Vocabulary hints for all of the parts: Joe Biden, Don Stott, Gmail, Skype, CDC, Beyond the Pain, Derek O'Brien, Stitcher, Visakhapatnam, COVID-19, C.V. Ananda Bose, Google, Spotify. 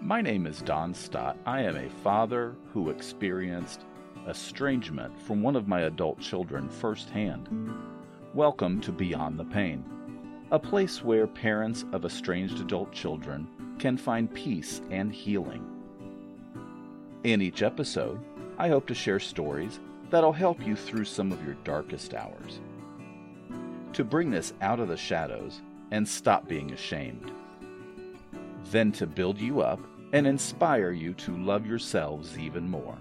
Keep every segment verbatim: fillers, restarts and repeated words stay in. My name is Don Stott. I am a father who experienced estrangement from one of my adult children firsthand. Welcome to Beyond the Pain, a place where parents of estranged adult children can find peace and healing. In each episode, I hope to share stories that'll help you through some of your darkest hours, to bring this out of the shadows and stop being ashamed, then to build you up and inspire you to love yourselves even more.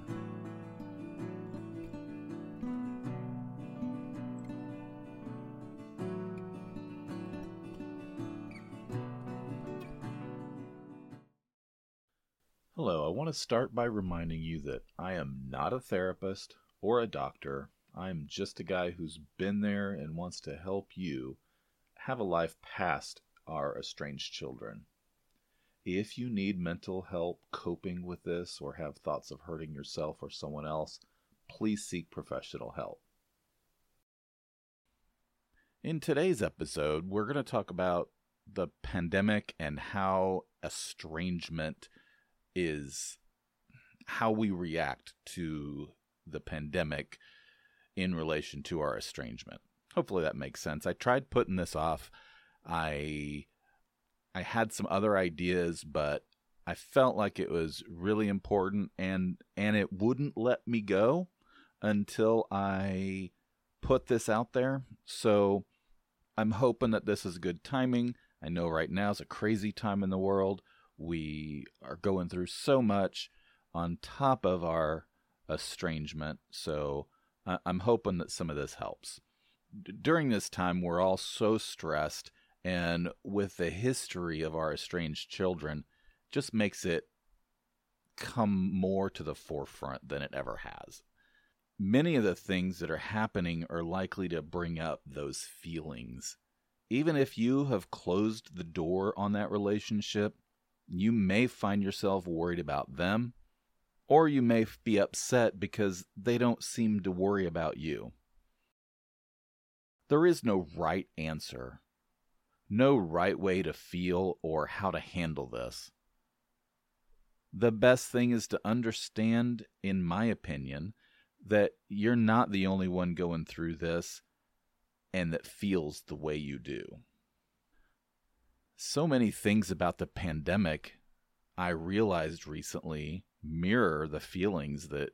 Hello, I want to start by reminding you that I am not a therapist or a doctor. I am just a guy who's been there and wants to help you have a life past our estranged children. If you need mental help coping with this or have thoughts of hurting yourself or someone else, please seek professional help. In today's episode, we're going to talk about the pandemic and how estrangement is, how we react to the pandemic in relation to our estrangement. Hopefully that makes sense. I tried putting this off. I... I had some other ideas, but I felt like it was really important and and it wouldn't let me go until I put this out there. So I'm hoping that this is good timing. I know right now is a crazy time in the world. We are going through so much on top of our estrangement. So I'm hoping that some of this helps. D- during this time, we're all so stressed. And with the history of our estranged children, just makes it come more to the forefront than it ever has. Many of the things that are happening are likely to bring up those feelings. Even if you have closed the door on that relationship, you may find yourself worried about them, or you may be upset because they don't seem to worry about you. There is no right answer. No right way to feel or how to handle this. The best thing is to understand, in my opinion, that you're not the only one going through this and that feels the way you do. So many things about the pandemic, I realized recently, mirror the feelings that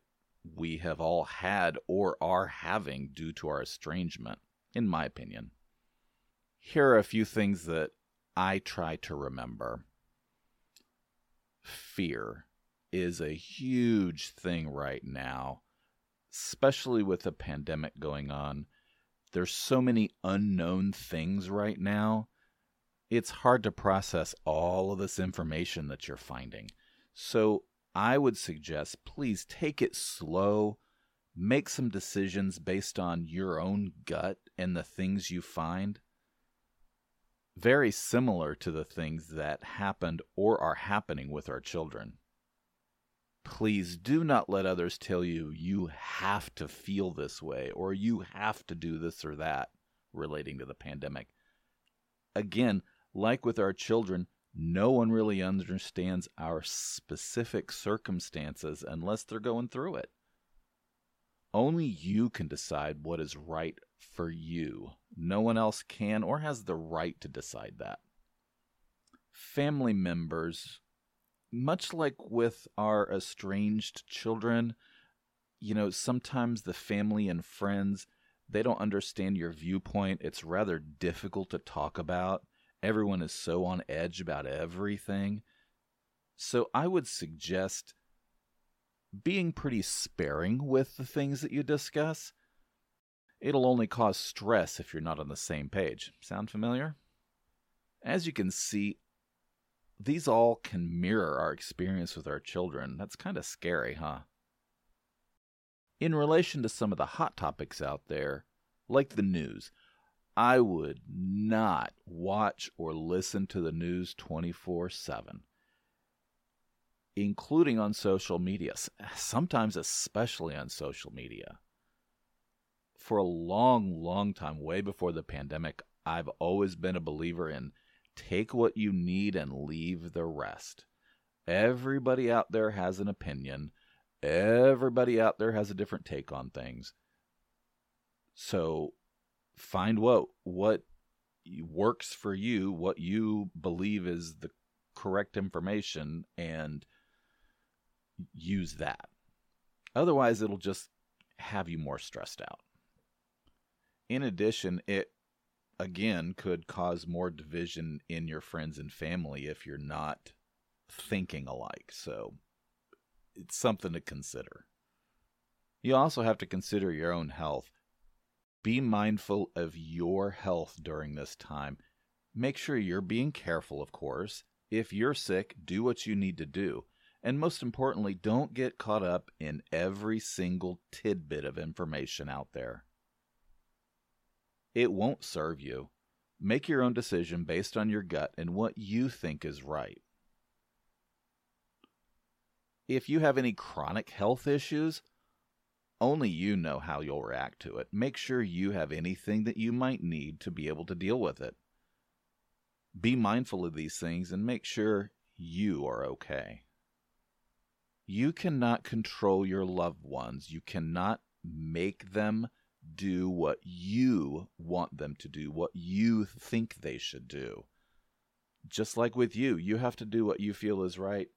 we have all had or are having due to our estrangement, in my opinion. Here are a few things that I try to remember. Fear is a huge thing right now, especially with the pandemic going on. There's so many unknown things right now. it's hard to process all of this information that you're finding. So I would suggest, please take it slow. Make some decisions based on your own gut and the things you find. Very similar to the things that happened or are happening with our children. Please do not let others tell you you have to feel this way or you have to do this or that relating to the pandemic. Again, like with our children, no one really understands our specific circumstances unless they're going through it. Only you can decide what is right for you. No one else can or has the right to decide that. Family members, much like with our estranged children, you know, sometimes the family and friends, they don't understand your viewpoint. It's rather difficult to talk about. Everyone is so on edge about everything. So I would suggest being pretty sparing with the things that you discuss. It'll only cause stress if you're not on the same page. Sound familiar? As you can see, these all can mirror our experience with our children. That's kind of scary, huh? In relation to some of the hot topics out there, like the news, I would not watch or listen to the news twenty-four seven. Including on social media, sometimes especially on social media. For a long, long time, way before the pandemic, I've always been a believer in take what you need and leave the rest. Everybody out there has an opinion. Everybody out there has a different take on things. So find what, what works for you, what you believe is the correct information, and use that. Otherwise, it'll just have you more stressed out. In addition, it again could cause more division in your friends and family if you're not thinking alike. So it's something to consider. You also have to consider your own health. Be mindful of your health during this time. Make sure you're being careful, of course. If you're sick, do what you need to do. And most importantly, don't get caught up in every single tidbit of information out there. It won't serve you. Make your own decision based on your gut and what you think is right. If you have any chronic health issues, only you know how you'll react to it. Make sure you have anything that you might need to be able to deal with it. Be mindful of these things and make sure you are okay. You cannot control your loved ones. You cannot make them do what you want them to do, what you think they should do. Just like with you, you have to do what you feel is right.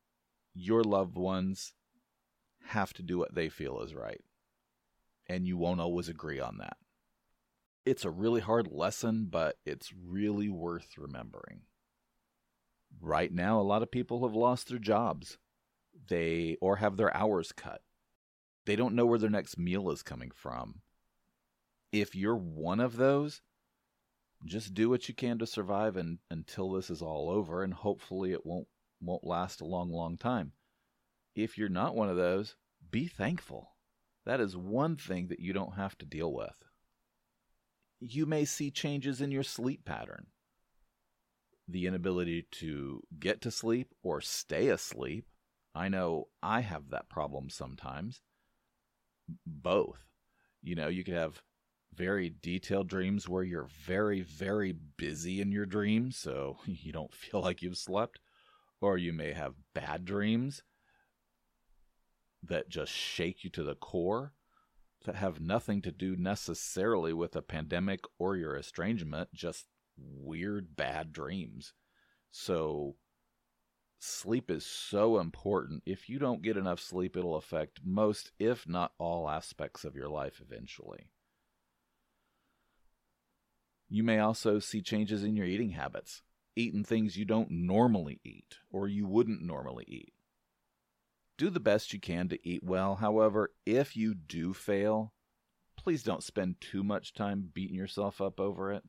Your loved ones have to do what they feel is right. And you won't always agree on that. It's a really hard lesson, but it's really worth remembering. Right now, a lot of people have lost their jobs. They or have their hours cut. They don't know where their next meal is coming from. If you're one of those, just do what you can to survive and, until this is all over, and hopefully it won't won't last a long, long time. If you're not one of those, be thankful. That is one thing that you don't have to deal with. You may see changes in your sleep pattern. The inability to get to sleep or stay asleep. I know I have that problem sometimes. Both. You know, you could have very detailed dreams where you're very, very busy in your dreams, so you don't feel like you've slept. Or you may have bad dreams that just shake you to the core. That have nothing to do necessarily with a pandemic or your estrangement, just weird, bad dreams. So sleep is so important. If you don't get enough sleep, it'll affect most, if not all, aspects of your life eventually. You may also see changes in your eating habits, eating things you don't normally eat or you wouldn't normally eat. Do the best you can to eat well. However, if you do fail, please don't spend too much time beating yourself up over it.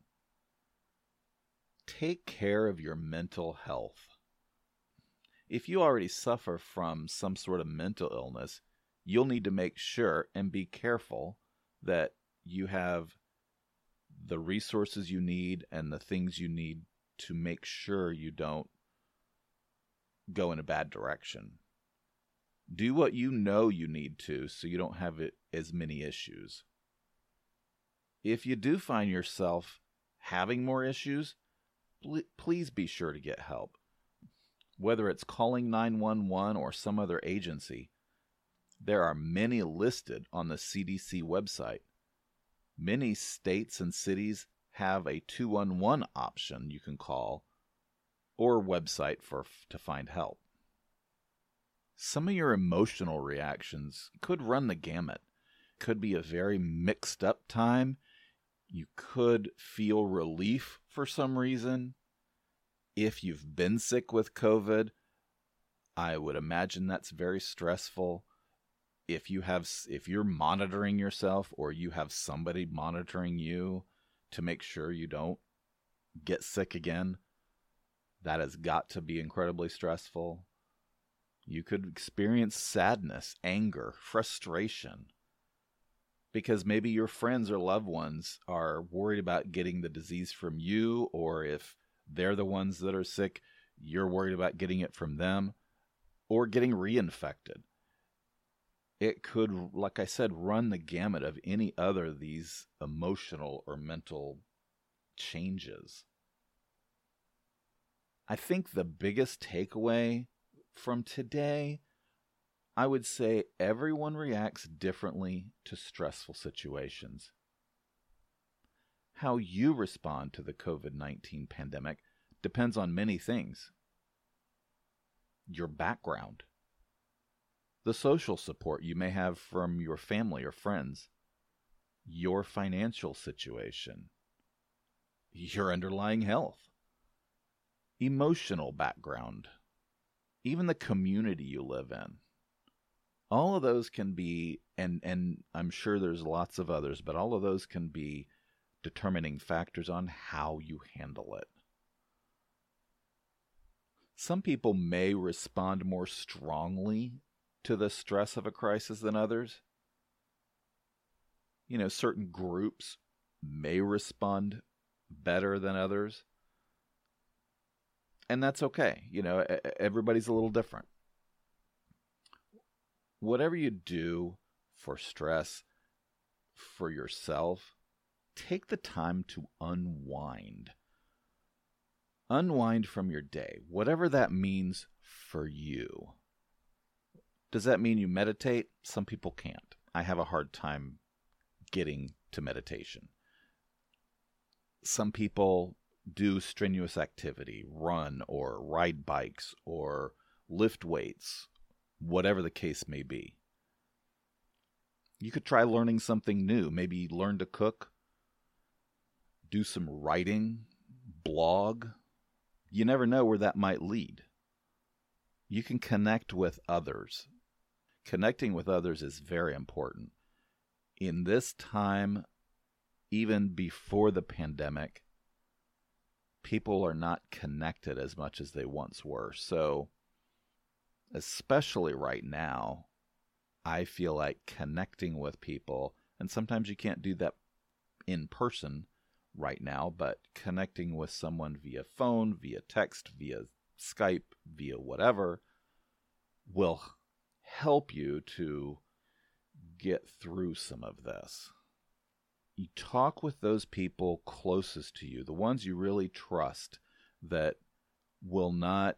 Take care of your mental health. If you already suffer from some sort of mental illness, you'll need to make sure and be careful that you have the resources you need and the things you need to make sure you don't go in a bad direction. Do what you know you need to so you don't have it as many issues. If you do find yourself having more issues, please be sure to get help. Whether it's calling nine one one or some other agency, there are many listed on the C D C website. Many states and cities have a two one one option you can call or website for to find help. Some of your emotional reactions could run the gamut. Could be a very mixed up time. You could feel relief for some reason. If you've been sick with COVID, I would imagine that's very stressful. If you have, if you're monitoring yourself or you have somebody monitoring you to make sure you don't get sick again, that has got to be incredibly stressful. You could experience sadness, anger, frustration, because maybe your friends or loved ones are worried about getting the disease from you, or if they're the ones that are sick, you're worried about getting it from them or getting reinfected. It could, like I said, run the gamut of any other of these emotional or mental changes. I think the biggest takeaway from today, I would say everyone reacts differently to stressful situations. How you respond to the COVID nineteen pandemic depends on many things. Your background, the social support you may have from your family or friends, your financial situation, your underlying health, emotional background, even the community you live in. All of those can be, and, and I'm sure there's lots of others, but all of those can be determining factors on how you handle it. Some people may respond more strongly to the stress of a crisis than others. You know, certain groups may respond better than others. And that's okay. You know, everybody's a little different. Whatever you do for stress, for yourself, take the time to unwind. Unwind from your day, whatever that means for you. Does that mean you meditate? Some people can't. I have a hard time getting to meditation. Some people do strenuous activity, run or ride bikes or lift weights, whatever the case may be. You could try learning something new, maybe learn to cook, do some writing, blog. You never know where that might lead. You can connect with others. Connecting with others is very important. In this time, even before the pandemic, people are not connected as much as they once were. So, especially right now, I feel like connecting with people, and sometimes you can't do that in person right now, but connecting with someone via phone, via text, via Skype, via whatever, will help you to get through some of this. You talk with those people closest to you, the ones you really trust that will not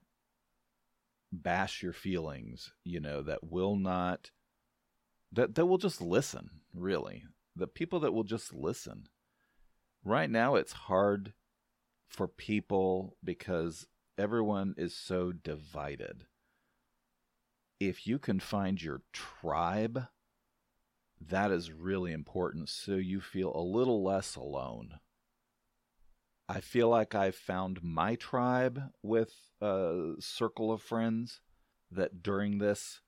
bash your feelings, you know, that will not, that, that will just listen, really. The people that will just listen. Right now, it's hard for people because everyone is so divided. If you can find your tribe, that is really important, so you feel a little less alone. I feel like I've found my tribe with a circle of friends that during this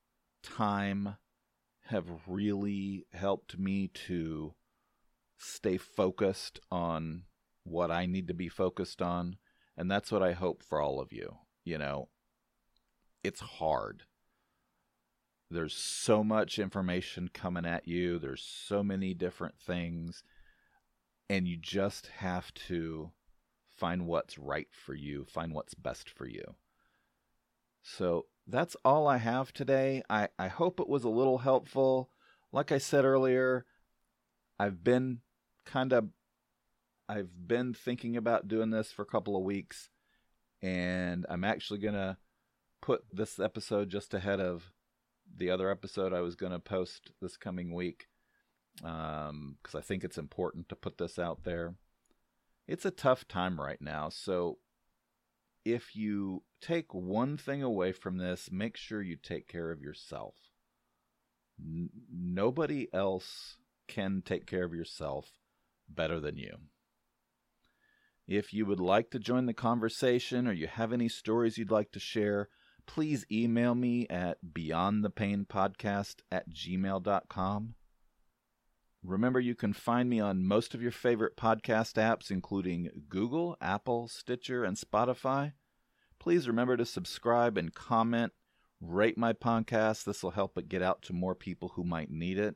time have really helped me to stay focused on what I need to be focused on, And that's what I hope for all of you. You know, it's hard. There's so much information coming at you. There's so many different things. And you just have to find what's right for you. Find what's best for you. So that's all I have today. I, I hope it was a little helpful. Like I said earlier, I've been kind of, I've been thinking about doing this for a couple of weeks. And I'm actually going to put this episode just ahead of the other episode I was going to post this coming week, um, because I think it's important to put this out there. It's a tough time right now. So if you take one thing away from this, make sure you take care of yourself. N- nobody else can take care of yourself better than you. If you would like to join the conversation or you have any stories you'd like to share, please email me at beyond the pain podcast at gmail dot com. Remember, you can find me on most of your favorite podcast apps, including Google, Apple, Stitcher, and Spotify. Please remember to subscribe and comment. Rate my podcast. This will help it get out to more people who might need it.